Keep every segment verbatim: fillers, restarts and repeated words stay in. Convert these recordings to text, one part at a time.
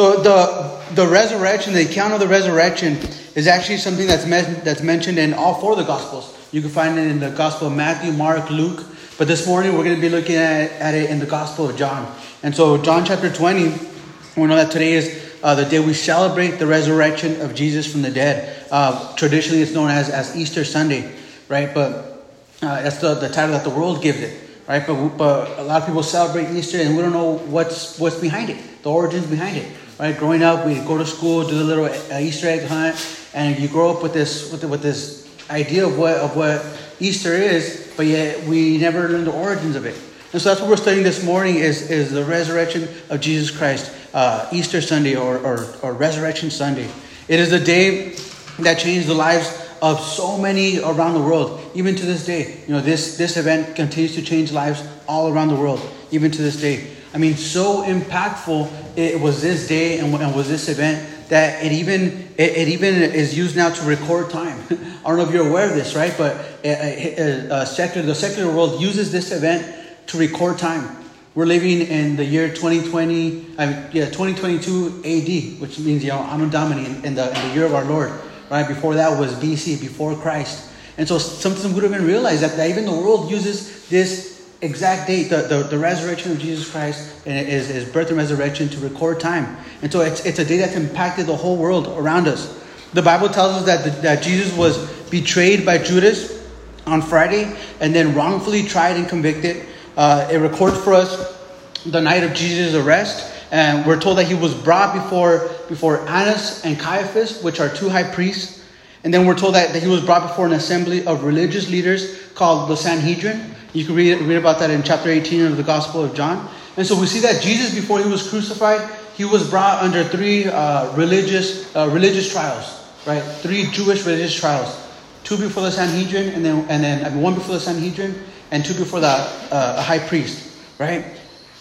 So the the resurrection, the account of the resurrection, is actually something that's me- that's mentioned in all four of the Gospels. You can find it in the Gospel of Matthew, Mark, Luke. But this morning we're going to be looking at, at it in the Gospel of John. And so John chapter twenty, we know that today is uh, the day we celebrate the resurrection of Jesus from the dead. Uh, traditionally it's known as, as Easter Sunday, right? But uh, that's the, the title that the world gives it, right? But, but a lot of people celebrate Easter and we don't know what's what's behind it, the origins behind it. Right, growing up, we go to school, do the little Easter egg hunt, and you grow up with this with, the, with this idea of what of what Easter is, but yet we never learn the origins of it. And so that's what we're studying this morning is is the resurrection of Jesus Christ, uh, Easter Sunday or, or or Resurrection Sunday. It is the day that changed the lives of so many around the world, even to this day. You know, this this event continues to change lives all around the world, even to this day. I mean, so impactful it was this day and, and was this event that it even it, it even is used now to record time. I don't know if you're aware of this, right? But a, a, a secular, the secular world uses this event to record time. We're living in the year twenty twenty, I mean, yeah, twenty twenty-two A D, which means you know Anno Domini in, in the in the year of our Lord, right? Before that was B C, before Christ, and so something would have been realized that, that even the world uses this exact date, the, the, the resurrection of Jesus Christ and his, his birth and resurrection to record time. And so it's it's a day that's impacted the whole world around us. The Bible tells us that, the, that Jesus was betrayed by Judas on Friday and then wrongfully tried and convicted. Uh, it records for us the night of Jesus' arrest. And we're told that he was brought before before Annas and Caiaphas, which are two high priests. And then we're told that, that he was brought before an assembly of religious leaders called the Sanhedrin. You can read read about that in chapter eighteen of the Gospel of John. And so we see that Jesus, before he was crucified, he was brought under three uh, religious uh, religious trials, right? Three Jewish religious trials, two before the Sanhedrin, and then and then I mean, one before the Sanhedrin, and two before the uh, a high priest, right?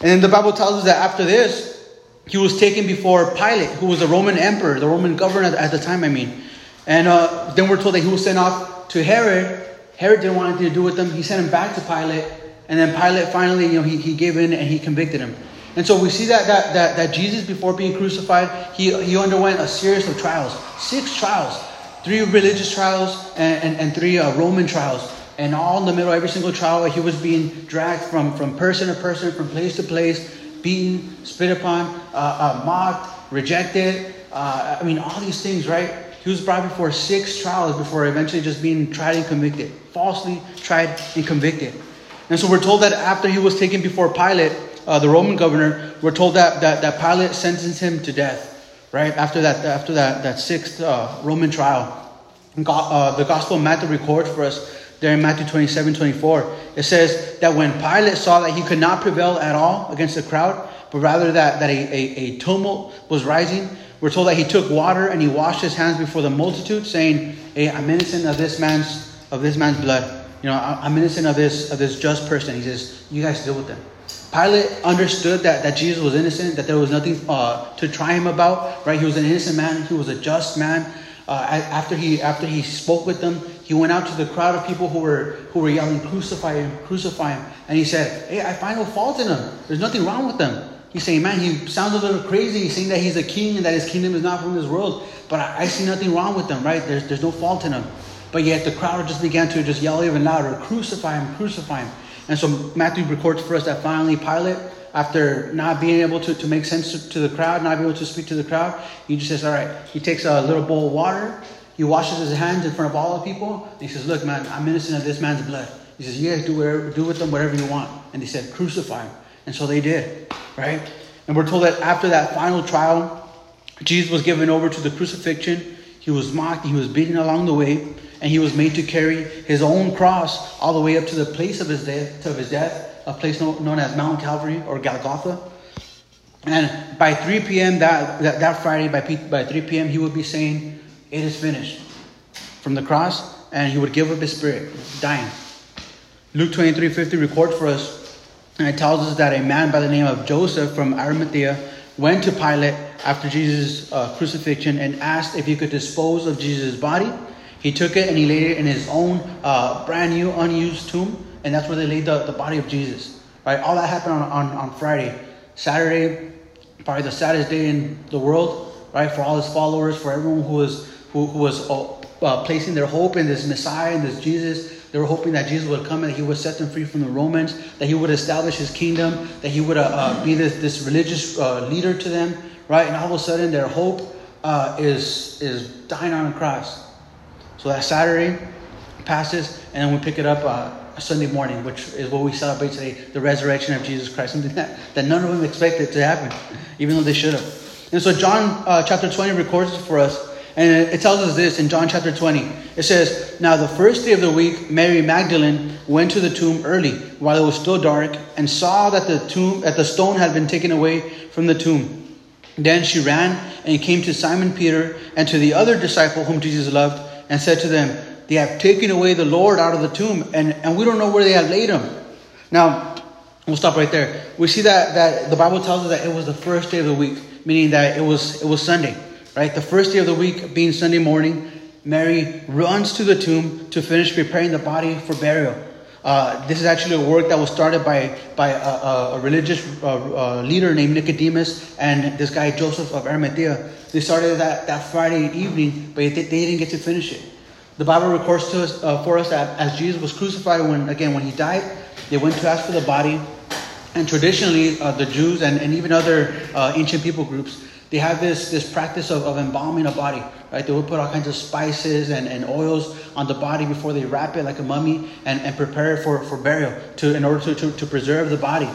And then the Bible tells us that after this, he was taken before Pilate, who was the Roman emperor, the Roman governor at the time. I mean, and uh, then we're told that he was sent off to Herod. Herod didn't want anything to do with him. He sent him back to Pilate. And then Pilate finally, you know, he, he gave in and he convicted him. And so we see that that that, that Jesus, before being crucified, he, he underwent a series of trials. Six trials. Three religious trials and, and, and three uh, Roman trials. And all in the middle, every single trial, he was being dragged from, from person to person, from place to place, beaten, spit upon, uh, uh, mocked, rejected. Uh, I mean, all these things, right? He was brought before six trials before eventually just being tried and convicted. Falsely tried and convicted. And so we're told that after he was taken before Pilate, uh, the Roman governor, we're told that, that that Pilate sentenced him to death. Right? After that after that, that sixth uh, Roman trial. God, uh, the Gospel of Matthew records for us there in Matthew twenty-seven twenty-four. It says that when Pilate saw that he could not prevail at all against the crowd, but rather that, that a, a, a tumult was rising, we're told that he took water and he washed his hands before the multitude, saying, "Hey, I'm innocent of this man's of this man's blood. You know, I'm innocent of this of this just person." He says, "You guys deal with them." Pilate understood that, that Jesus was innocent, that there was nothing uh, to try him about. Right? He was an innocent man. He was a just man. Uh, after he after he spoke with them, he went out to the crowd of people who were who were yelling, "Crucify him! Crucify him!" And he said, "Hey, I find no fault in him. There's nothing wrong with them." He's saying, man, he sounds a little crazy. He's saying that he's a king and that his kingdom is not from this world. But I, I see nothing wrong with them, right? There's there's no fault in them. But yet the crowd just began to just yell even louder, "Crucify him, crucify him." And so Matthew records for us that finally Pilate, after not being able to, to make sense to, to the crowd, not being able to speak to the crowd, he just says, all right, he takes a little bowl of water. He washes his hands in front of all the people. And he says, "Look, man, I'm innocent of this man's blood." He says, "You guys do, whatever, do with them whatever you want." And he said, "Crucify him." And so they did, right? And we're told that after that final trial, Jesus was given over to the crucifixion. He was mocked. He was beaten along the way. And he was made to carry his own cross all the way up to the place of his death, of his death, a place known as Mount Calvary or Golgotha. And by three p.m. that, that, that Friday, by, by three p.m., he would be saying, "It is finished," from the cross. And he would give up his spirit, dying. Luke twenty-three fifty records for us, and it tells us that a man by the name of Joseph from Arimathea went to Pilate after Jesus' uh, crucifixion and asked if he could dispose of Jesus' body. He took it and he laid it in his own uh, brand new, unused tomb. And that's where they laid the, the body of Jesus. Right? All that happened on, on, on Friday. Saturday, probably the saddest day in the world, right? For all his followers, for everyone who was who, who was uh, placing their hope in this Messiah, in this Jesus. They were hoping that Jesus would come and he would set them free from the Romans, that he would establish his kingdom, that he would uh, uh, be this, this religious uh, leader to them, right? And all of a sudden, their hope uh, is is dying on a cross. So that Saturday passes, and then we pick it up uh, Sunday morning, which is what we celebrate today, the resurrection of Jesus Christ, something that, that none of them expected to happen, even though they should have. And so John uh, chapter twenty records for us. And it tells us this in John chapter twenty. It says, "Now the first day of the week, Mary Magdalene went to the tomb early, while it was still dark, and saw that the tomb, that the stone had been taken away from the tomb. Then she ran and came to Simon Peter and to the other disciple whom Jesus loved, and said to them, 'They have taken away the Lord out of the tomb, and, and we don't know where they have laid him.'" Now, we'll stop right there. We see that, that the Bible tells us that it was the first day of the week, meaning that it was it was Sunday. Right, the first day of the week being Sunday morning, Mary runs to the tomb to finish preparing the body for burial. Uh, this is actually a work that was started by by a, a religious uh, uh, leader named Nicodemus and this guy Joseph of Arimathea. They started that, that Friday evening, but they, they didn't get to finish it. The Bible records to us uh, for us that as Jesus was crucified, when again when he died, they went to ask for the body, and traditionally uh, the Jews and, and even other uh, ancient people groups, they have this, this practice of, of embalming a body, right? They would put all kinds of spices and, and oils on the body before they wrap it like a mummy and, and prepare it for, for burial to in order to, to, to preserve the body.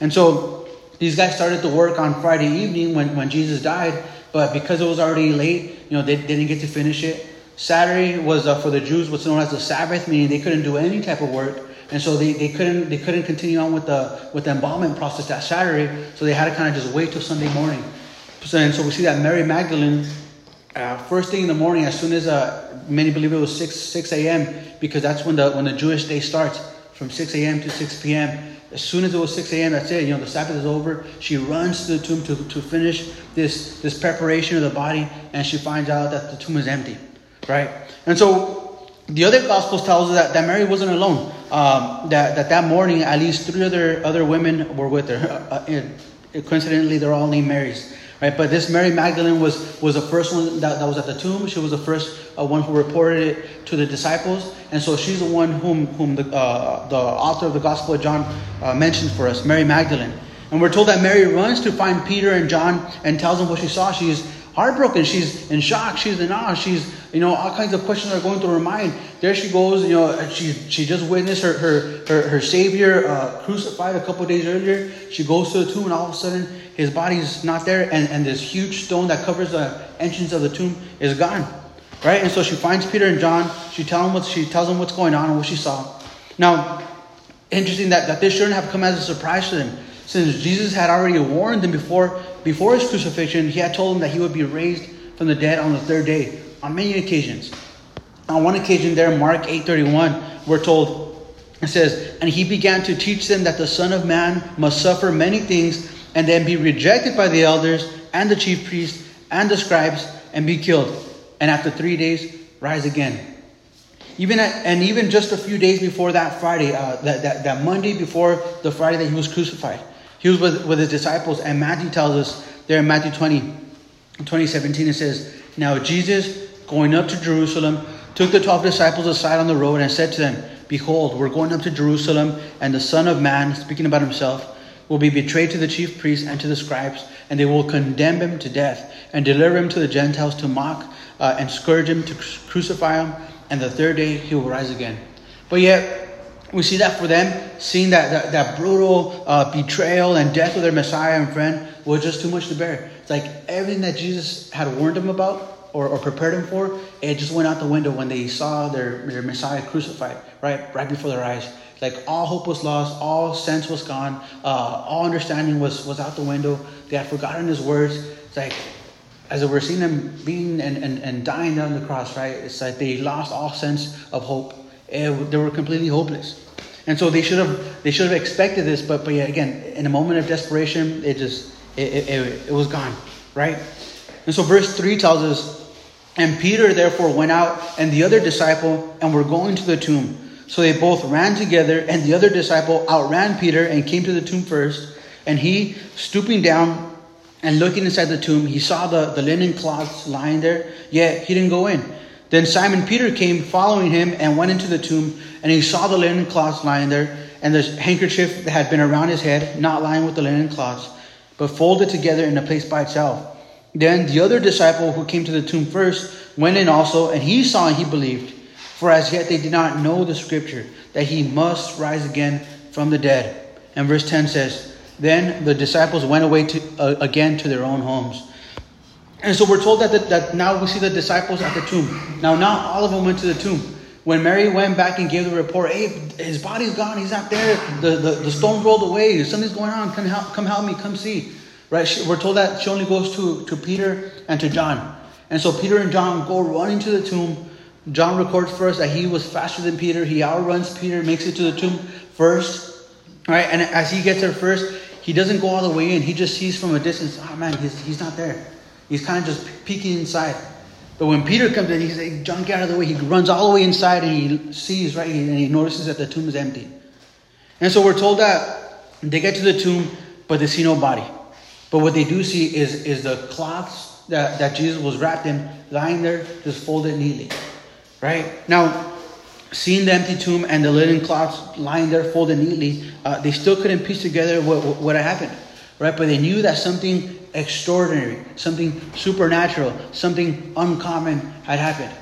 And so these guys started to work on Friday evening when, when Jesus died, but because it was already late, you know, they, they didn't get to finish it. Saturday was uh, for the Jews what's known as the Sabbath, meaning they couldn't do any type of work. And so they, they couldn't they couldn't continue on with the with the embalming process that Saturday, so they had to kind of just wait till Sunday morning. And so we see that Mary Magdalene, uh, first thing in the morning, as soon as uh, many believe it was six a.m. because that's when the when the Jewish day starts, from six a.m. to six p.m. As soon as it was six a.m., that's it. You know, the Sabbath is over. She runs to the tomb to, to finish this this preparation of the body, and she finds out that the tomb is empty, right? And so the other Gospels tell us that, that Mary wasn't alone. Um, that, that that morning, at least three other other women were with her. Uh, and coincidentally, they're all named Marys. Right, but this Mary Magdalene was, was the first one that, that was at the tomb. She was the first uh, one who reported it to the disciples. And so she's the one whom whom the uh, the author of the Gospel of John uh, mentioned for us, Mary Magdalene. And we're told that Mary runs to find Peter and John and tells them what she saw. She's heartbroken. She's in shock. She's in awe. She's, you know, all kinds of questions are going through her mind. There she goes, you know, she she just witnessed her her her, her Savior uh, crucified a couple of days earlier. She goes to the tomb and all of a sudden his body's not there, and, and this huge stone that covers the entrance of the tomb is gone, right? And so she finds Peter and John. She tell them what she tells them what's going on and what she saw. Now, interesting that, that this shouldn't have come as a surprise to them, since Jesus had already warned them before before his crucifixion. He had told them that he would be raised from the dead on the third day on many occasions. On one occasion, there, Mark eight thirty-one, we're told, it says, "And he began to teach them that the Son of Man must suffer many things, and then be rejected by the elders and the chief priests and the scribes, and be killed, and after three days rise again." Even at, and even just a few days before that Friday, uh, that, that that Monday before the Friday that he was crucified, he was with, with his disciples, and Matthew tells us there in Matthew twenty, twenty seventeen, it says, "Now Jesus, going up to Jerusalem, took the twelve disciples aside on the road and said to them, 'Behold, we're going up to Jerusalem, and the Son of Man,'" speaking about himself, "'will be betrayed to the chief priests and to the scribes, and they will condemn him to death, and deliver him to the Gentiles to mock, uh, and scourge him, to crucify him, and the third day he will rise again.'" But yet, we see that for them, seeing that that, that brutal uh, betrayal and death of their Messiah and friend was just too much to bear. It's like everything that Jesus had warned them about or, or prepared them for, it just went out the window when they saw their, their Messiah crucified, right, right before their eyes. Like all hope was lost, all sense was gone, uh, all understanding was, was out the window. They had forgotten his words. It's like, as we're seeing them beaten and, and, and dying down the cross, right? It's like they lost all sense of hope. It, they were completely hopeless. And so they should have they should have expected this, but but yeah, again, in a moment of desperation, it just it, it, it, it was gone, right? And so verse three tells us, "And Peter therefore went out and the other disciple, and were going to the tomb. So they both ran together, and the other disciple outran Peter and came to the tomb first. And he, stooping down, And looking inside the tomb, he saw the, the linen cloths lying there, yet he didn't go in. Then Simon Peter came following him and went into the tomb, and he saw the linen cloths lying there, and the handkerchief that had been around his head, not lying with the linen cloths, but folded together in a place by itself. Then the other disciple who came to the tomb first went in also, and he saw and he believed. For as yet they did not know the scripture, that he must rise again from the dead. And verse ten says, then the disciples went away to, uh, again to their own homes. And so we're told that, the, that now we see the disciples at the tomb. Now not all of them went to the tomb. When Mary went back and gave the report, hey, his body's gone, he's not there, the, the, the stone rolled away, something's going on, come help, come help me, come see. Right? She, we're told that she only goes to, to Peter and to John. And so Peter and John go running to the tomb. John records for us that he was faster than Peter. He outruns Peter, makes it to the tomb first. Right? And as he gets there first, he doesn't go all the way in. He just sees from a distance, oh man, he's, he's not there. He's kind of just peeking inside. But when Peter comes in, he's like, John, get out of the way. He runs all the way inside and he sees, right, and he notices that the tomb is empty. And so we're told that they get to the tomb, but they see no body. But what they do see is, is the cloths that, that Jesus was wrapped in lying there, just folded neatly, right? Now, seeing the empty tomb and the linen cloths lying there folded neatly, uh, they still couldn't piece together what, what, what happened, right? But they knew that something extraordinary, something supernatural, something uncommon had happened.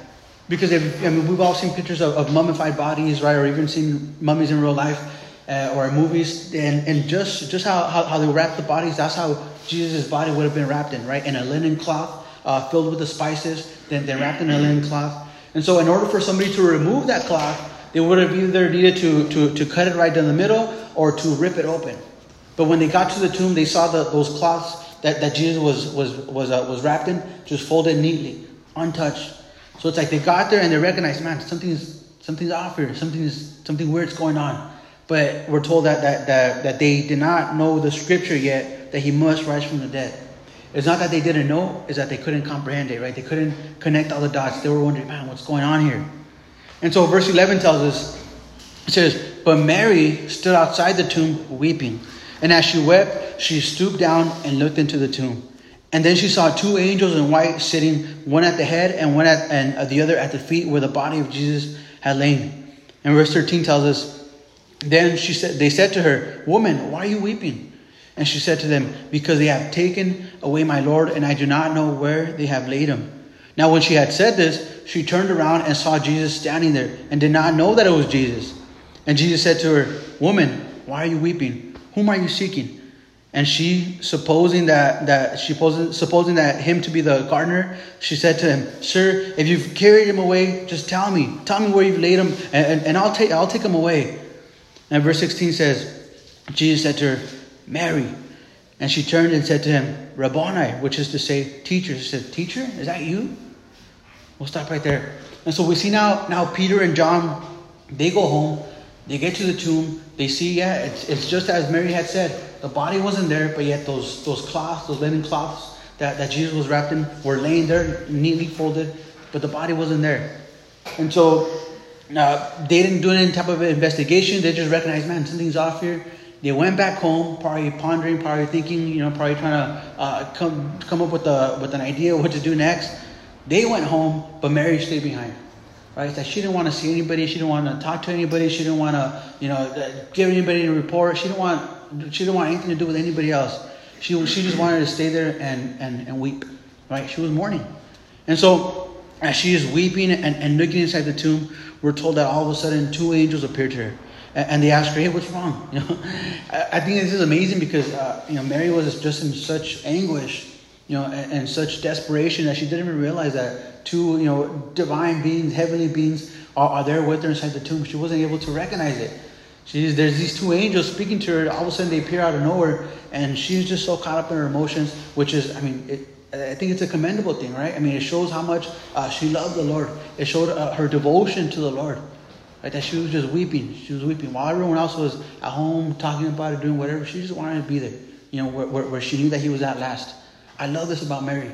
Because I mean, we've all seen pictures of, of mummified bodies, right? Or even seen mummies in real life uh, or movies. And, and just, just how, how, how they wrapped the bodies, that's how Jesus' body would have been wrapped in, right? In a linen cloth uh, filled with the spices, then, then wrapped in a linen cloth. And so in order for somebody to remove that cloth, they would have either needed to, to, to cut it right down the middle or to rip it open. But when they got to the tomb, they saw the, those cloths That, that Jesus was was was uh, was wrapped in, just folded neatly, untouched. So it's like they got there and they recognized, man, something's something's off here, something's something weird's going on. But we're told that that that that they did not know the scripture yet, that he must rise from the dead. It's not that they didn't know, it's that they couldn't comprehend it, right? They couldn't connect all the dots. They were wondering, man, what's going on here? And so verse eleven tells us, it says, but Mary stood outside the tomb weeping. And as she wept, she stooped down and looked into the tomb. And then she saw two angels in white sitting, one at the head and one at and the other at the feet where the body of Jesus had lain. And verse thirteen tells us, then she said, they said to her, woman, why are you weeping? And she said to them, because they have taken away my Lord, and I do not know where they have laid him. Now when she had said this, she turned around and saw Jesus standing there, and did not know that it was Jesus. And Jesus said to her, woman, why are you weeping? Whom are you seeking? And she, supposing that that she supposing that him to be the gardener, she said to him, sir, if you've carried him away, just tell me. Tell me where you've laid him, and, and, and I'll take I'll take him away. And verse sixteen says, Jesus said to her, Mary. And she turned and said to him, Rabboni, which is to say, teacher. She said, teacher, is that you? We'll stop right there. And so we see now now Peter and John, they go home. They get to the tomb. They see, yeah, it's, it's just as Mary had said. The body wasn't there, but yet those those cloths, those linen cloths that, that Jesus was wrapped in were laying there, neatly folded, but the body wasn't there. And so uh, they didn't do any type of investigation. They just recognized, man, something's off here. They went back home, probably pondering, probably thinking, you know, probably trying to uh, come come up with a, with an idea of what to do next. They went home, but Mary stayed behind. Right? That she didn't want to see anybody. She didn't want to talk to anybody. She didn't want to, you know, give anybody a report. She didn't want. She didn't want anything to do with anybody else. She she just wanted to stay there and and, and weep. Right? She was mourning, and so as she is weeping and, and looking inside the tomb, we're told that all of a sudden two angels appeared to her, and, and they asked her, "Hey, what's wrong?" You know, I, I think this is amazing because uh, you know Mary was just in such anguish, you know, and, and such desperation that she didn't even realize that two, you know, divine beings, heavenly beings are, are there with her inside the tomb. She wasn't able to recognize it. She's, there's these two angels speaking to her. All of a sudden, they appear out of nowhere, and she's just so caught up in her emotions, which is, I mean, it, I think it's a commendable thing, right? I mean, it shows how much uh, she loved the Lord. It showed uh, her devotion to the Lord, right? That she was just weeping. She was weeping while everyone else was at home talking about it, doing whatever. She just wanted to be there, you know, where, where, where she knew that he was at last. I love this about Mary.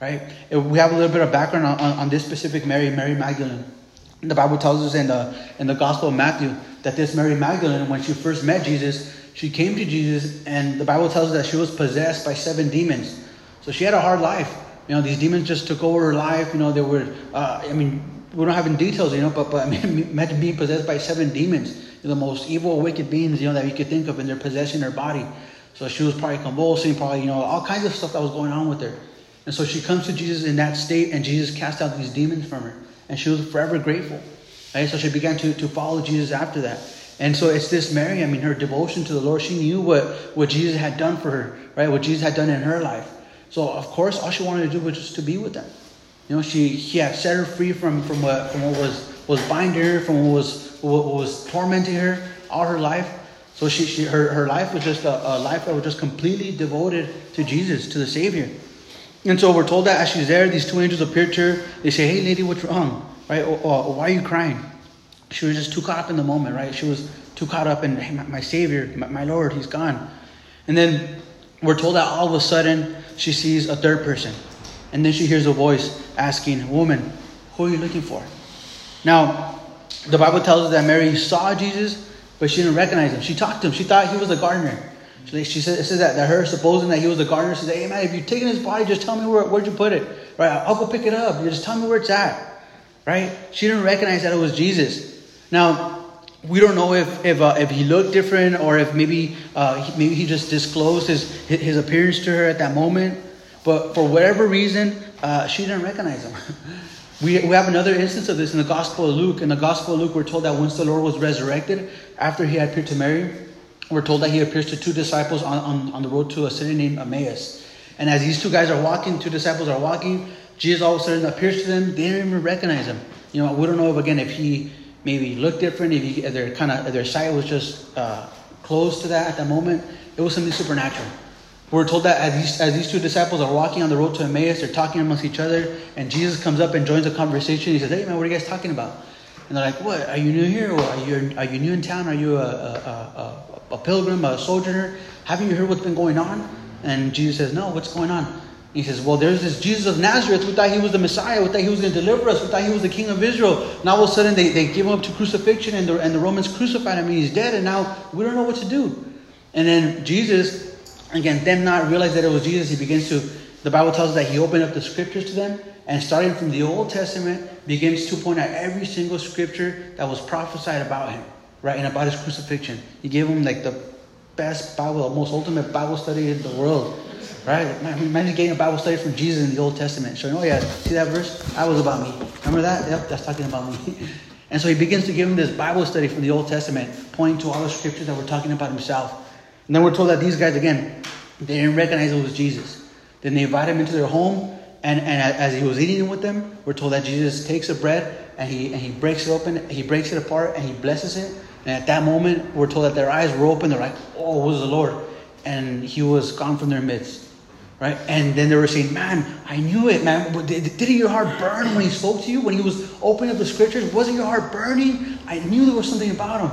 Right? We have a little bit of background on, on, on this specific Mary, Mary Magdalene. The Bible tells us in the in the Gospel of Matthew that this Mary Magdalene, when she first met Jesus, She came to Jesus, and the Bible tells us that she was possessed by seven demons. So she had a hard life. You know, these demons just took over her life. You know, they were, uh, I mean, we don't have any details, you know, but, but I mean, imagine being possessed by seven demons. You know, the most evil, wicked beings, you know, that you could think of, and they're possessing her body. So she was probably convulsing, probably, you know, all kinds of stuff that was going on with her. And so she comes to Jesus in that state, and Jesus cast out these demons from her. And she was forever grateful. Right? So she began to, to follow Jesus after that. And so it's this Mary, I mean, her devotion to the Lord. She knew what, what Jesus had done for her, right? What Jesus had done in her life. So, of course, all she wanted to do was just to be with them. You know, she, she had set her free from, from, what, from what was, was binding her, from what was, what was tormenting her all her life. So she, she her, her life was just a, a life that was just completely devoted to Jesus, to the Savior. And so we're told that as she's there, these two angels appear to her. They say, "Hey, lady, what's wrong? Right? Or, or, why are you crying?" She was just too caught up in the moment, right? She was too caught up in, "Hey, my, my Savior, my, my Lord, he's gone." And then we're told that all of a sudden she sees a third person. And then she hears a voice asking, "Woman, who are you looking for?" Now, the Bible tells us that Mary saw Jesus, but she didn't recognize him. She talked to him. She thought he was a gardener. She, she said, it says that, that her supposing that he was a gardener, she said, "Hey, man, if you've taken his body, just tell me where, where'd you put it. Right? I'll go pick it up. You just tell me where it's at." Right? She didn't recognize that it was Jesus. Now, we don't know if if, uh, if he looked different, or if maybe uh, he, maybe he just disclosed his his appearance to her at that moment. But for whatever reason, uh, she didn't recognize him. we we have another instance of this in the Gospel of Luke. In the Gospel of Luke, we're told that once the Lord was resurrected, after he appeared to Mary, we're told that he appears to two disciples on, on, on the road to a city named Emmaus. And as these two guys are walking, two disciples are walking, Jesus all of a sudden appears to them. They didn't even recognize him. You know, we don't know if, again, if he maybe looked different, if, he, if their kind of their sight was just uh, closed to that at that moment. It was something supernatural. We're told that as these, as these two disciples are walking on the road to Emmaus, they're talking amongst each other, and Jesus comes up and joins the conversation. He says, "Hey, man, what are you guys talking about?" And they're like, "What? Are you new here? Or are you are you new in town? Are you a a, a, a pilgrim, a sojourner? Haven't you heard what's been going on?" And Jesus says, "No, what's going on?" He says, "Well, there's this Jesus of Nazareth. We thought he was the Messiah. We thought he was going to deliver us. We thought he was the King of Israel. And all of a sudden, they, they give him up to crucifixion, and the, and the Romans crucified him, and he's dead, and now we don't know what to do." And then Jesus, again, them not realize that it was Jesus, he begins to, the Bible tells us that he opened up the scriptures to them, and starting from the Old Testament, begins to point out every single scripture that was prophesied about him, right, and about his crucifixion. He gave them, like, the best Bible, the most ultimate Bible study in the world. Right? Imagine getting a Bible study from Jesus in the Old Testament. Showing, "Oh yeah, see that verse? That was about me. Remember that? Yep, that's talking about me." And so he begins to give him this Bible study from the Old Testament, pointing to all the scriptures that we're talking about himself. And then we're told that these guys, again, they didn't recognize it was Jesus. Then they invite him into their home, and, and as he was eating with them, we're told that Jesus takes the bread, and he, and he breaks it open, he breaks it apart, and he blesses it. And at that moment, we're told that their eyes were open. They're like, "Oh, who's the Lord?" And he was gone from their midst. Right? And then they were saying, "Man, I knew it, man. Didn't your heart burn when he spoke to you? When he was opening up the scriptures, wasn't your heart burning? I knew there was something about him."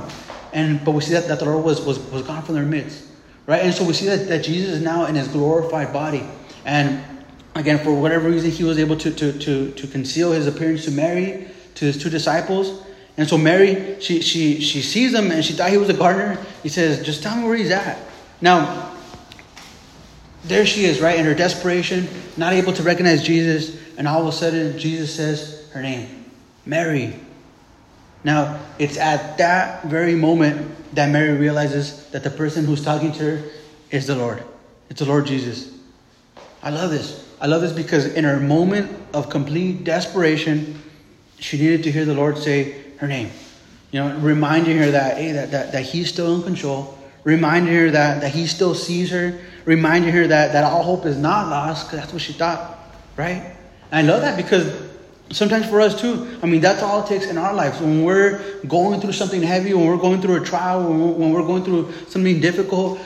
And But we see that, that the Lord was, was, was gone from their midst. Right? And so we see that, that Jesus is now in his glorified body. And again, for whatever reason, he was able to, to, to, to conceal his appearance to Mary, to his two disciples. And so Mary, she, she, she sees him, and she thought he was a gardener. He says, "Just tell me where he's at." Now, there she is, right, in her desperation, not able to recognize Jesus, and all of a sudden, Jesus says her name, Mary. Now, it's at that very moment that Mary realizes that the person who's talking to her is the Lord. It's the Lord Jesus. I love this. I love this because in her moment of complete desperation, she needed to hear the Lord say her name. You know, reminding her that, hey, that, that, that he's still in control. Reminding her that, that he still sees her. Reminding her that, that all hope is not lost, because that's what she thought, right? And I love that because sometimes for us too, I mean, that's all it takes in our lives. When we're going through something heavy, when we're going through a trial, when we're going through something difficult,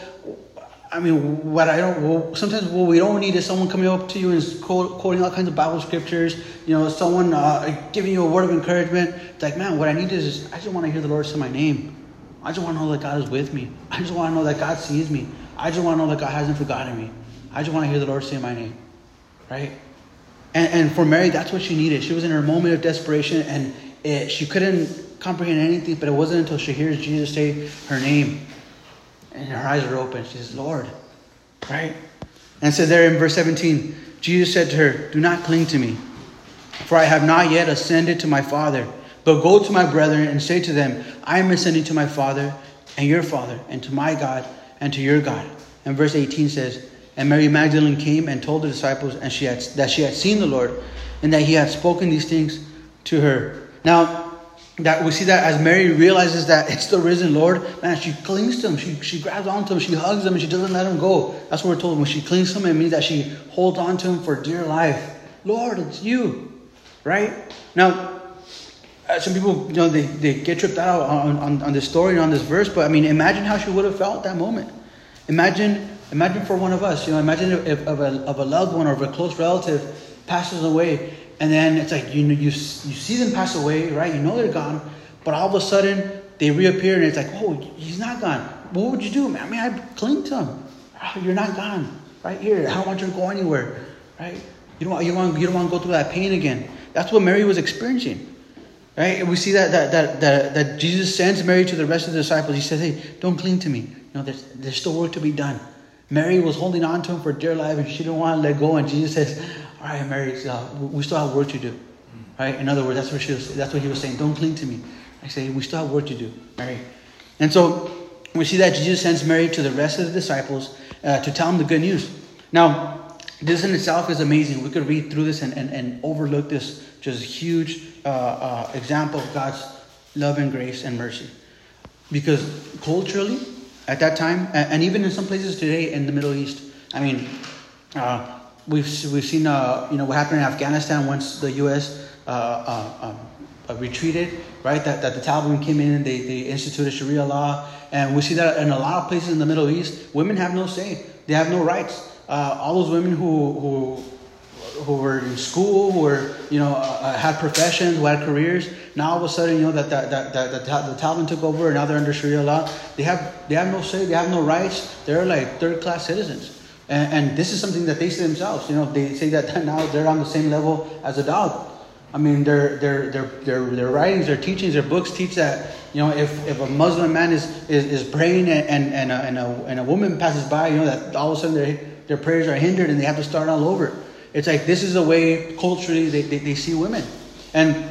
I mean, what I don't, sometimes what we don't need is someone coming up to you and quoting all kinds of Bible scriptures, you know, someone uh, giving you a word of encouragement. It's like, man, what I need is, I just want to hear the Lord say my name. I just want to know that God is with me. I just want to know that God sees me. I just want to know that God hasn't forgotten me. I just want to hear the Lord say my name. Right? And, and for Mary, that's what she needed. She was in her moment of desperation, and it, she couldn't comprehend anything, but it wasn't until she hears Jesus say her name. And her eyes are open. She says, Lord, right? And so there in verse seventeen, Jesus said to her, do not cling to me, for I have not yet ascended to my Father. But go to my brethren and say to them, I am ascending to my Father and your Father, and to my God and to your God. And verse eighteen says, and Mary Magdalene came and told the disciples and she had, that she had seen the Lord, and that he had spoken these things to her. Now, that we see that as Mary realizes that it's the risen Lord, man, she clings to him. She she grabs onto him. She hugs him and she doesn't let him go. That's what we're told. When she clings to him, it means that she holds on to him for dear life. Lord, it's you, right? Now, some people, you know, they, they get tripped out on, on, on this story and on this verse. But I mean, imagine how she would have felt that moment. Imagine, imagine for one of us, you know, imagine if of a, of a loved one or of a close relative passes away. And then it's like, you know, you you see them pass away, right? You know they're gone, but all of a sudden they reappear, and it's like, oh, he's not gone. What would you do? I mean, I'd cling to him. Oh, you're not gone, right here. I don't want you to go anywhere, right? You don't want you want you don't want to go through that pain again. That's what Mary was experiencing, right? And we see that that that that, that Jesus sends Mary to the rest of the disciples. He says, hey, don't cling to me. You know, there's there's still work to be done. Mary was holding on to him for dear life, and she didn't want to let go. And Jesus says, all right, Mary, uh, we still have work to do. Right? In other words, that's what she was, that's what he was saying. Don't cling to me. I say, we still have work to do, Mary. And so we see that Jesus sends Mary to the rest of the disciples uh, to tell them the good news. Now, this in itself is amazing. We could read through this and, and, and overlook this just huge uh, uh, example of God's love and grace and mercy. Because culturally, at that time, and even in some places today in the Middle East, I mean, uh, We've we've seen uh, you know what happened in Afghanistan once the U S Uh, uh, uh, retreated, right? That that the Taliban came in and they, they instituted Sharia law, and we see that in a lot of places in the Middle East, women have no say, they have no rights. Uh, all those women who who who were in school, who were you know uh, had professions, who had careers, now all of a sudden you know that that that, that, that the Taliban took over and now they're under Sharia law. They have they have no say, they have no rights. They're like third class citizens. And this is something that they say themselves. You know, they say that now they're on the same level as a dog. I mean, their their their their their writings, their teachings, their books teach that you know if, if a Muslim man is is, is praying and and a, and a and a woman passes by, you know that all of a sudden their their prayers are hindered and they have to start all over. It's like this is the way culturally they, they, they see women. And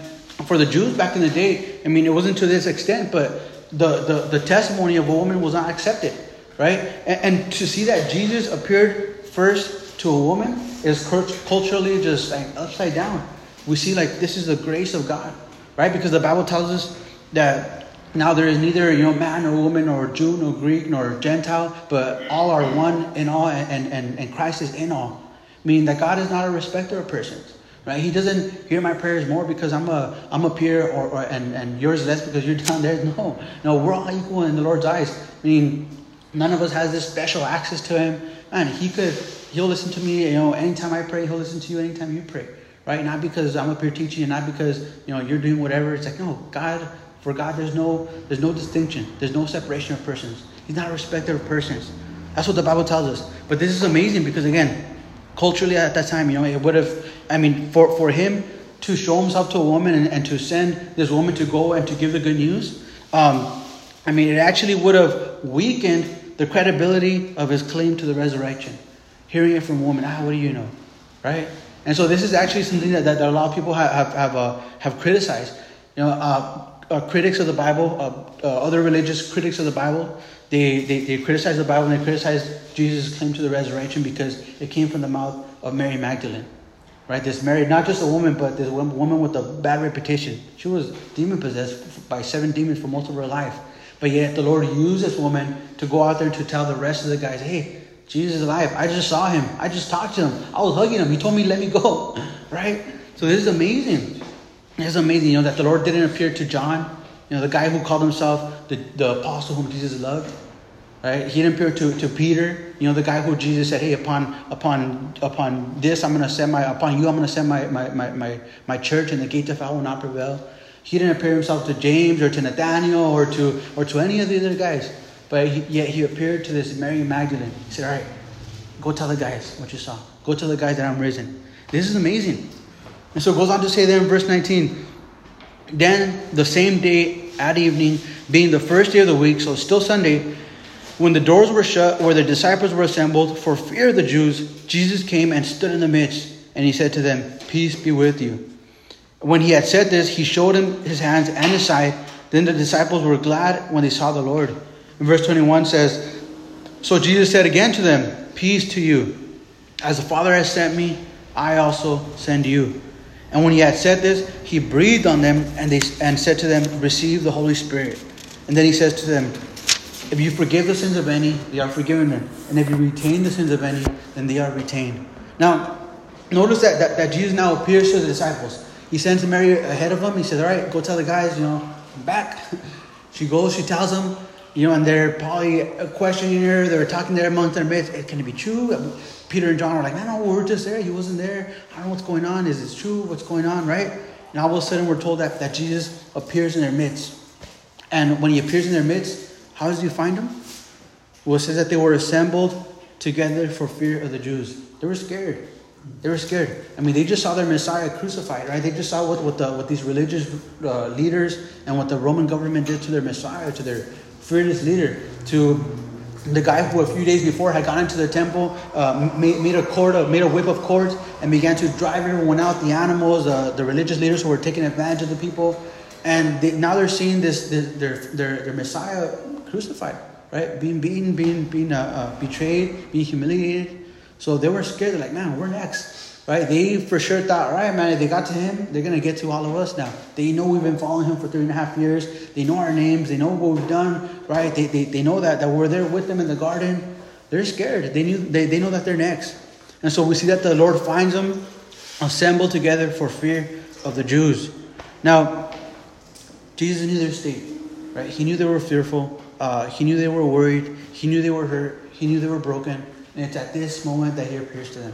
for the Jews back in the day, I mean, it wasn't to this extent, but the the, the testimony of a woman was not accepted. Right? And, and to see that Jesus appeared first to a woman is culturally just like upside down. We see like this is the grace of God, right? Because the Bible tells us that now there is neither you know man or woman or Jew nor Greek nor Gentile, but all are one in all, and, and, and Christ is in all. Meaning that God is not a respecter of persons, right? He doesn't hear my prayers more because I'm a I'm up here or, or and, and yours less because you're down there. No, no, we're all equal in the Lord's eyes. Meaning none of us has this special access to him. Man, he could, he'll listen to me, you know, anytime I pray, he'll listen to you anytime you pray, right? Not because I'm up here teaching and not because, you know, you're doing whatever. It's like, no, God, for God, there's no, there's no distinction. There's no separation of persons. He's not a respecter of persons. That's what the Bible tells us. But this is amazing because again, culturally at that time, you know, it would have, I mean, for, for him to show himself to a woman and, and to send this woman to go and to give the good news. Um, I mean, it actually would have weakened the credibility of his claim to the resurrection. Hearing it from a woman, ah, what do you know, right? And so this is actually something that, that a lot of people have have have, uh, have criticized. You know, uh, uh, critics of the Bible, uh, uh, other religious critics of the Bible, they, they they criticize the Bible and they criticize Jesus' claim to the resurrection because it came from the mouth of Mary Magdalene, right? This Mary, not just a woman, but this woman with a bad reputation. She was demon possessed by seven demons for most of her life. But yet the Lord used this woman to go out there to tell the rest of the guys, hey, Jesus is alive. I just saw him. I just talked to him. I was hugging him. He told me, let me go. Right? So this is amazing. This is amazing, you know, that the Lord didn't appear to John, you know, the guy who called himself the, the apostle whom Jesus loved. Right? He didn't appear to, to Peter, you know, the guy who Jesus said, hey, upon upon upon this I'm gonna send my upon you I'm gonna send my my my my, my church, and the gates of hell will not prevail. He didn't appear himself to James or to Nathaniel or to or to any of the other guys. But he, yet he appeared to this Mary Magdalene. He said, all right, go tell the guys what you saw. Go tell the guys that I'm risen. This is amazing. And so it goes on to say there in verse nineteen, then the same day at evening, being the first day of the week, so it's still Sunday, When the doors were shut where the disciples were assembled for fear of the Jews, Jesus came and stood in the midst, and he said to them, "Peace be with you." When he had said this, he showed him his hands and his side. Then the disciples were glad when they saw the Lord. And verse twenty-one says, "So Jesus said again to them, 'Peace to you. As the Father has sent me, I also send you.' And when he had said this, he breathed on them and they and said to them, 'Receive the Holy Spirit.' And then he says to them, 'If you forgive the sins of any, they are forgiven them. And if you retain the sins of any, then they are retained.'" Now, notice that, that, that Jesus now appears to the disciples. He sends Mary ahead of him. He says, "All right, go tell the guys, you know, I'm back." She goes, she tells them, you know, and they're probably questioning her. They're talking there amongst their midst. Hey, can it be true? And Peter and John are like, "No, no, we were just there. He wasn't there. I don't know what's going on. Is this true? What's going on?" Right? And all of a sudden, we're told that, that Jesus appears in their midst. And when he appears in their midst, how does he find them? Well, it says that they were assembled together for fear of the Jews. They were scared. They were scared. I mean, they just saw their Messiah crucified, right? They just saw what what, the, what these religious uh, leaders and what the Roman government did to their Messiah, to their fearless leader, to the guy who a few days before had gone into the temple, uh, made, made a cord, uh, made a whip of cords, and began to drive everyone out, the animals, uh, the religious leaders who were taking advantage of the people. And they, now they're seeing this, this their, their their Messiah crucified, right? Being beaten, being being uh, uh, betrayed, being humiliated. So they were scared. They're like, "Man, we're next," right? They for sure thought, "All right, man, if they got to him, they're going to get to all of us now. They know we've been following him for three and a half years. They know our names. They know what we've done, right? They they, they know that, that we're there with them in the garden." They're scared. They knew they, they know that they're next. And so we see that the Lord finds them assembled together for fear of the Jews. Now, Jesus knew their state, right? He knew they were fearful. Uh, he knew they were worried. He knew they were hurt. He knew they were broken. And it's at this moment that he appears to them.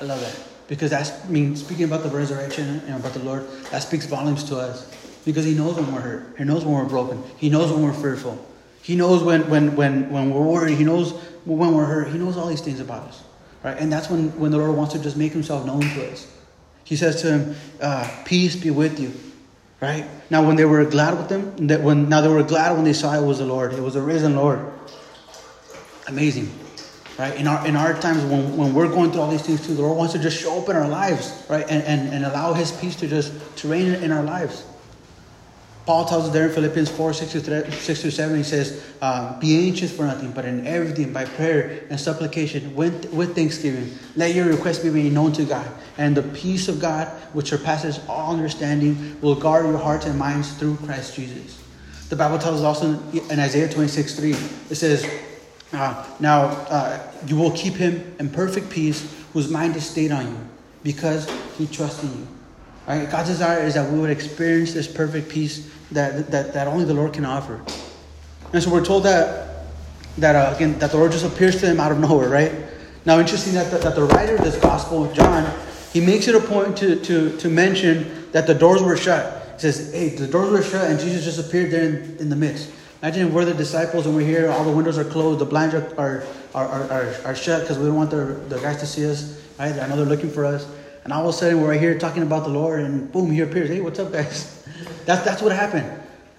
I love that. Because that's, I mean, speaking about the resurrection and about the Lord, that speaks volumes to us. Because he knows when we're hurt. He knows when we're broken. He knows when we're fearful. He knows when when, when, when we're worried. He knows when we're hurt. He knows all these things about us, right? And that's when, when the Lord wants to just make himself known to us. He says to him, uh, "Peace be with you," right? Now, when they were glad with them, that when now they were glad when they saw it was the Lord. It was the risen Lord. Amazing. Right? In our in our times, when, when we're going through all these things too, the Lord wants to just show up in our lives, right? And, and, and allow his peace to just to reign in our lives. Paul tells us there in Philippians four, six through seven, he says, uh, "Be anxious for nothing, but in everything, by prayer and supplication, with, with thanksgiving, let your requests be made known to God. And the peace of God, which surpasses all understanding, will guard your hearts and minds through Christ Jesus." The Bible tells us also in Isaiah twenty-six three, it says, Uh, now, uh, "You will keep him in perfect peace whose mind is stayed on you because he trusts in you." All right? God's desire is that we would experience this perfect peace that that, that only the Lord can offer. And so we're told that, that uh, again, that the Lord just appears to them out of nowhere, right? Now, interesting that the, that the writer of this gospel, John, he makes it a point to, to, to mention that the doors were shut. He says, hey, the doors were shut and Jesus just appeared there in, in the midst. Imagine if we're the disciples and we're here, all the windows are closed, the blinds are are are, are, are shut because we don't want the, the guys to see us, right? I know they're looking for us. And all of a sudden, we're right here talking about the Lord and boom, he appears. "Hey, what's up, guys?" That's, that's what happened.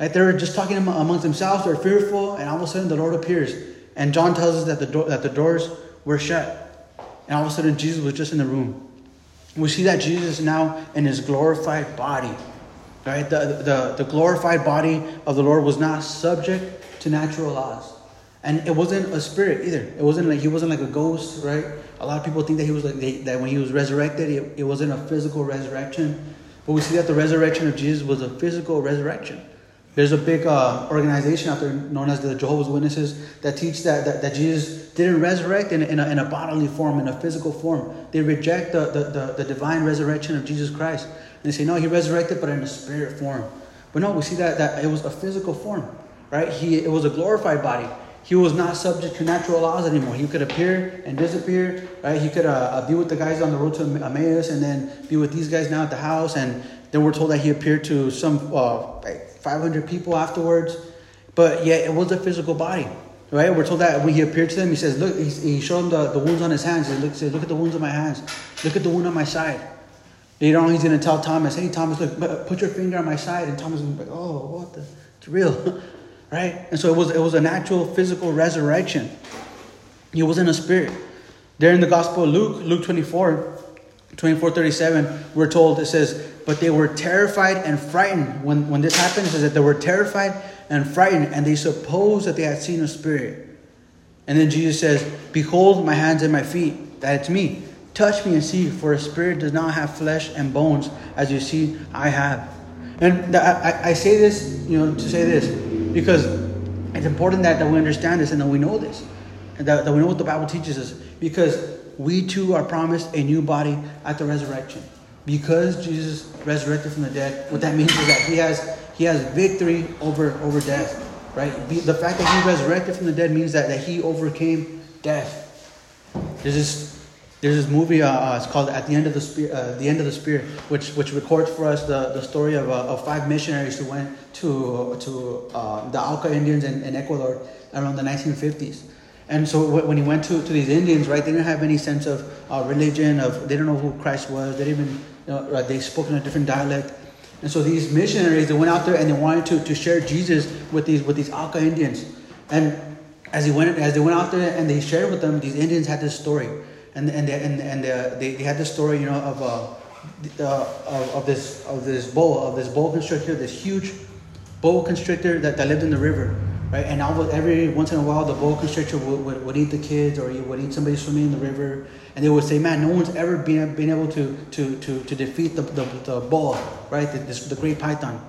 Right? They were just talking amongst themselves. They're fearful. And all of a sudden, the Lord appears. And John tells us that the, do- that the doors were shut. And all of a sudden, Jesus was just in the room. We see that Jesus now in his glorified body. Right, the, the the glorified body of the Lord was not subject to natural laws, and it wasn't a spirit either. It wasn't like he wasn't like a ghost, right? A lot of people think that he was like they, that when he was resurrected, it, it wasn't a physical resurrection. But we see that the resurrection of Jesus was a physical resurrection. There's a big uh, organization out there known as the Jehovah's Witnesses that teach that that, that Jesus didn't resurrect in in a, in a bodily form, in a physical form. They reject the the, the the divine resurrection of Jesus Christ. And they say, no, he resurrected, but in a spirit form. But no, we see that, that it was a physical form, right? He It was a glorified body. He was not subject to natural laws anymore. He could appear and disappear, right? He could uh, be with the guys on the road to Emmaus and then be with these guys now at the house. And then we're told that he appeared to some uh, like five hundred people afterwards. But yet it was a physical body, right? We're told that when he appeared to them, he says, look, he, he showed them the, the wounds on his hands. He said, look at the wounds on my hands. Look at the wound on my side. Later on, he's going to tell Thomas, hey, Thomas, look, put your finger on my side. And Thomas is like, oh, what the? It's real. right? And so it was it was an actual physical resurrection. It was in a spirit. There in the Gospel of Luke, Luke twenty-four, twenty-four thirty-seven, we're told, it says, but they were terrified and frightened. When, when this happened, it says that they were terrified and frightened, and they supposed that they had seen a spirit. And then Jesus says, behold my hands and my feet, that it's me. Touch me and see, for a spirit does not have flesh and bones, as you see I have. And the, I, I say this, you know, to say this, because it's important that, that we understand this and that we know this, and that, that we know what the Bible teaches us, because we too are promised a new body at the resurrection. Because Jesus resurrected from the dead, what that means is that he has he has victory over, over death, right? The fact that he resurrected from the dead means that, that he overcame death. There's this there's this movie, uh, it's called At the End of the Spear, uh, the End of the Spear, which which records for us the, the story of, uh, of five missionaries who went to to uh, the Alca Indians in, in Ecuador around the nineteen fifties. And so when he went to, to these Indians, right, they didn't have any sense of uh, religion, of they didn't know who Christ was. They didn't even, you know, they spoke in a different dialect. And so these missionaries, they went out there and they wanted to, to share Jesus with these with these Alca Indians. And as he went as they went out there and they shared with them, these Indians had this story, and and they, and and they, they had this story, you know, of uh, uh of, of this of this boa of this boa constrictor, this huge boa constrictor that, that lived in the river. Right? And all, every once in a while, the boa constrictor would, would, would eat the kids, or he would eat somebody swimming in the river. And they would say, man, no one's ever been, been able to, to, to, to defeat the, the, the boa, right? The, this, the great python.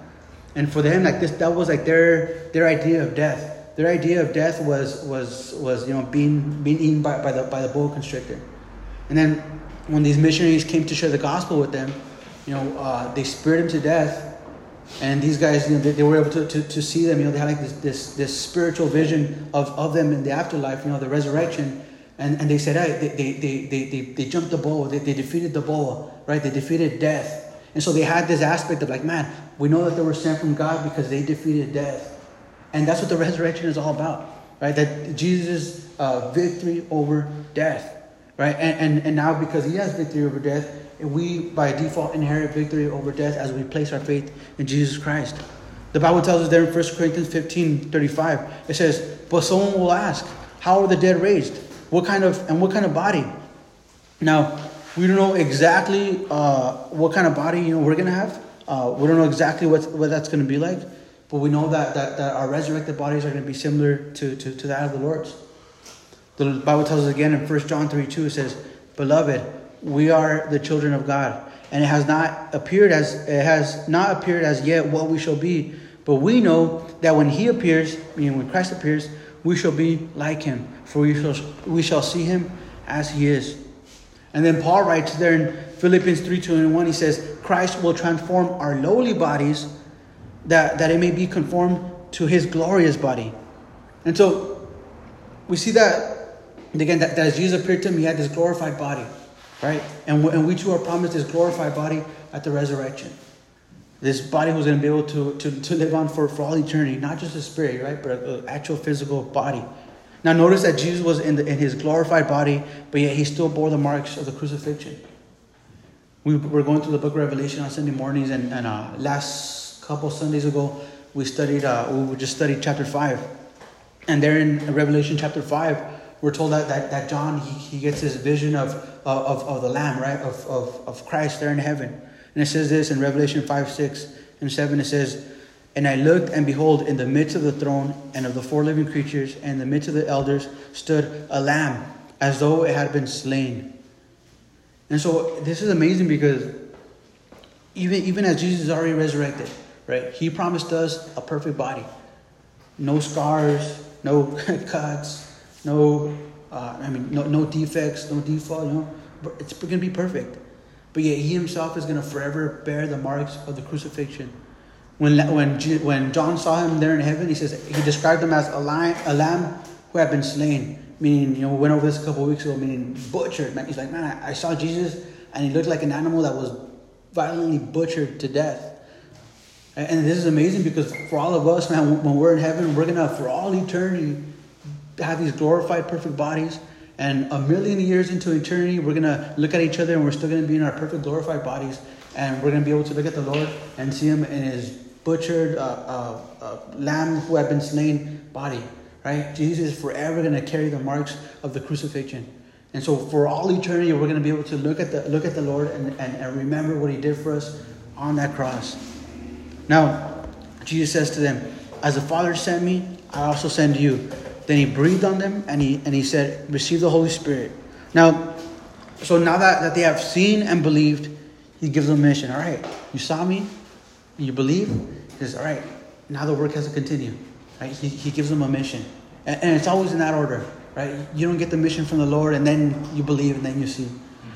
And for them, like this, that was like their their idea of death. Their idea of death was was, was you know being being eaten by, by the by the boa constrictor. And then when these missionaries came to share the gospel with them, you know, uh, they speared him to death. And these guys, you know, they, they were able to, to, to see them. You know, they had like this this, this spiritual vision of, of them in the afterlife. You know, the resurrection, and, and they said, hey, they they they they they jumped the boa. They, they defeated the boa, right? They defeated death. And so they had this aspect of like, man, we know that they were sent from God because they defeated death, and that's what the resurrection is all about, right? That Jesus' uh, victory over death, right? And, and and now because he has victory over death, we, by default, inherit victory over death as we place our faith in Jesus Christ. The Bible tells us there in First Corinthians fifteen thirty-five, it says, but someone will ask, how are the dead raised? What kind of, and what kind of body? Now, we don't know exactly uh, what kind of body, you know, we're going to have. Uh, we don't know exactly what, what that's going to be like. But we know that, that, that our resurrected bodies are going to be similar to, to, to that of the Lord's. The Bible tells us again in First John three two, it says, beloved, we are the children of God, and it has not appeared as it has not appeared as yet what we shall be. But we know that when He appears, meaning when Christ appears, we shall be like Him, for we shall we shall see Him as He is. And then Paul writes there in Philippians three two and one, he says, Christ will transform our lowly bodies, that that it may be conformed to His glorious body. And so we see that again, that, that as Jesus appeared to Him, He had this glorified body. Right? And we, and we too are promised this glorified body at the resurrection. This body who's going to be able to, to, to live on for, for all eternity. Not just a spirit, right? But an actual physical body. Now notice that Jesus was in, the, in his glorified body, but yet he still bore the marks of the crucifixion. We were going through the book of Revelation on Sunday mornings, and, and uh, last couple Sundays ago, we studied, uh, we just studied chapter five. And there in Revelation chapter five, we're told that, that, that John, he, he gets this vision of, of, of the Lamb, right? Of, of, of Christ there in heaven. And it says this in Revelation five, six, and seven. It says, and I looked, and behold, in the midst of the throne and of the four living creatures and in the midst of the elders stood a Lamb, as though it had been slain. And so this is amazing, because even, even as Jesus is already resurrected, right? He promised us a perfect body. No scars, no cuts. No, uh, I mean, no, no defects, no default, you know, it's going to be perfect. But yet he himself is going to forever bear the marks of the crucifixion. When when when John saw him there in heaven, he says, he described him as a lion, a lamb who had been slain. Meaning, you know, we went over this a couple of weeks ago, meaning butchered. Man, he's like, man, I, I saw Jesus and he looked like an animal that was violently butchered to death. And this is amazing, because for all of us, man, when we're in heaven, we're going to, for all eternity, have these glorified perfect bodies, and a million years into eternity, we're gonna look at each other and we're still gonna be in our perfect glorified bodies, and we're gonna be able to look at the Lord and see him in his butchered uh, uh, uh, lamb who had been slain body, right? Jesus is forever going to carry the marks of the crucifixion. And so for all eternity, we're going to be able to look at the look at the Lord and, and, and remember what he did for us on that cross. Now, Jesus says to them, as the Father sent me, I also send you. Then he breathed on them and he and he said, receive the Holy Spirit. Now, so now that, that they have seen and believed, he gives them a mission. All right, you saw me, you believe. He says, all right, now the work has to continue. Right? He, he gives them a mission. And, and it's always in that order. Right? You don't get the mission from the Lord and then you believe and then you see.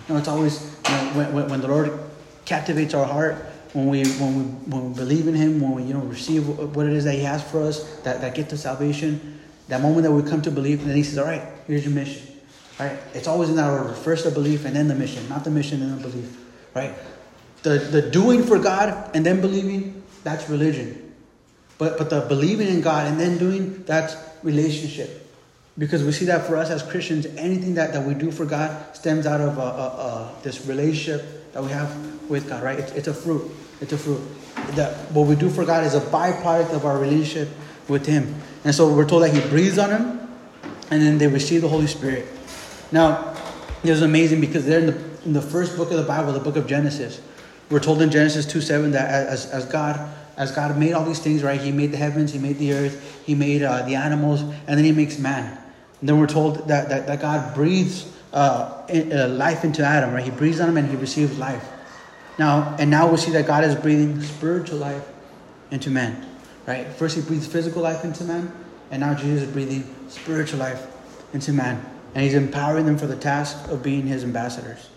No, it's always, you know, when, when, when the Lord captivates our heart, when we when we when we believe in him, when we, you know, receive what it is that he has for us, that, that gift of salvation, that moment that we come to believe, and then he says, all right, here's your mission. Right? It's always in that order. First the belief and then the mission, not the mission and the belief. Right? The the doing for God and then believing, that's religion. But but the believing in God and then doing, that's relationship. Because we see that for us as Christians, anything that, that we do for God stems out of uh, uh, uh, this relationship that we have with God, right? It's, it's a fruit. It's a fruit. That what we do for God is a byproduct of our relationship with him. And so we're told that he breathes on them, and then they receive the Holy Spirit. Now, it was amazing because they're in the, in the first book of the Bible, the book of Genesis. We're told in Genesis two seven that as, as God... As God made all these things, right? He made the heavens, he made the earth, he made uh, the animals, and then he makes man. And then we're told that that, that God breathes uh, in, uh, life into Adam, right? He breathes on him and he receives life. Now, and now we see that God is breathing spiritual life into man, right? First he breathes physical life into man, and now Jesus is breathing spiritual life into man. And he's empowering them for the task of being his ambassadors.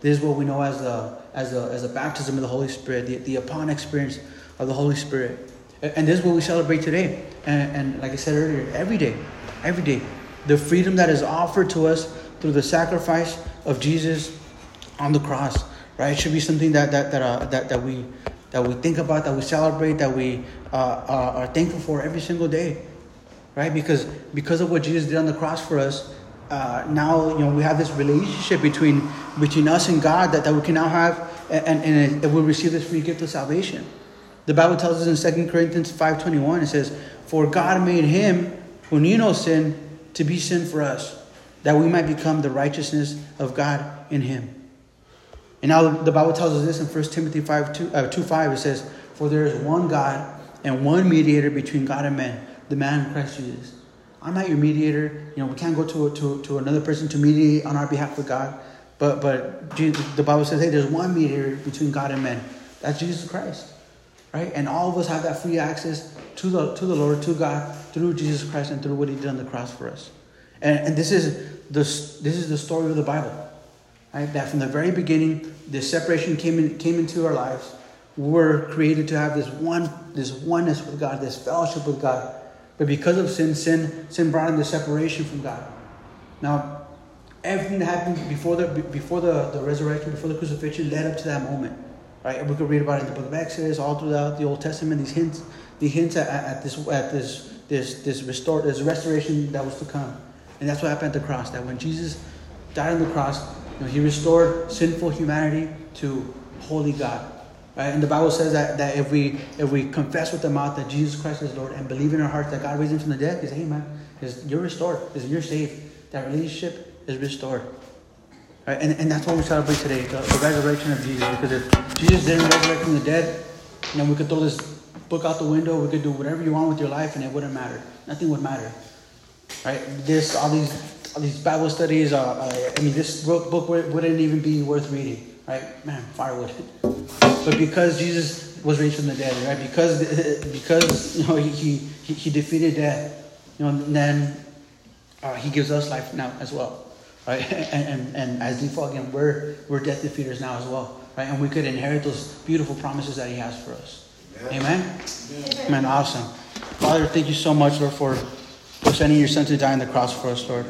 This is what we know as the as the, as the baptism of the Holy Spirit, the, the upon experience of the Holy Spirit. And this is what we celebrate today. And, and like I said earlier, every day, every day, the freedom that is offered to us through the sacrifice of Jesus on the cross, right? It should be something that that that uh, that, that we that we think about, that we celebrate, that we uh, uh, are thankful for every single day, right? Because because of what Jesus did on the cross for us, uh, now you know we have this relationship between between us and God that, that we can now have, and and, and we receive this free gift of salvation. The Bible tells us in Second Corinthians five twenty-one, it says, for God made him who knew no sin to be sin for us, that we might become the righteousness of God in him. And now the Bible tells us this in First Timothy two five, it says, for there is one God and one mediator between God and men, the man Christ Jesus. I'm not your mediator. You know, we can't go to, to, to another person to mediate on our behalf with God. But, but Jesus, the Bible says, hey, there's one mediator between God and men. That's Jesus Christ. Right? And all of us have that free access to the to the Lord, to God, through Jesus Christ and through what he did on the cross for us. And, and this is the this is the story of the Bible, right? That from the very beginning, this separation came in, came into our lives. We were created to have this one this oneness with God, this fellowship with God. But because of sin, sin sin brought in the separation from God. Now, everything that happened before the before the, the resurrection, before the crucifixion, led up to that moment. Right, we could read about it in the Book of Exodus, all throughout the Old Testament. These hints, the hints at, at this, at this, this, this restore, this restoration that was to come, and that's what happened at the cross. That when Jesus died on the cross, you know, he restored sinful humanity to holy God. Right, and the Bible says that, that if we if we confess with the mouth that Jesus Christ is Lord and believe in our hearts that God raised him from the dead, he says, "Hey, man, you're restored. You're saved. That relationship is restored." Right, and, and that's what we celebrate today, the, the resurrection of Jesus. Because if Jesus didn't resurrect from the dead, you know, we could throw this book out the window, we could do whatever you want with your life, and it wouldn't matter. Nothing would matter. Right? This, all these all these Bible studies, uh, uh, I mean, this book wouldn't even be worth reading. Right? Man, firewood. But because Jesus was raised from the dead, right? Because, because you know, he, he, he defeated death, you know, and then uh, he gives us life now as well. Right, and, and and as default again, we're we're death defeaters now as well, right? And we could inherit those beautiful promises that He has for us. Amen. Amen. Amen. Amen. Awesome, Father, thank you so much, Lord, for for sending Your Son to die on the cross for us, Lord.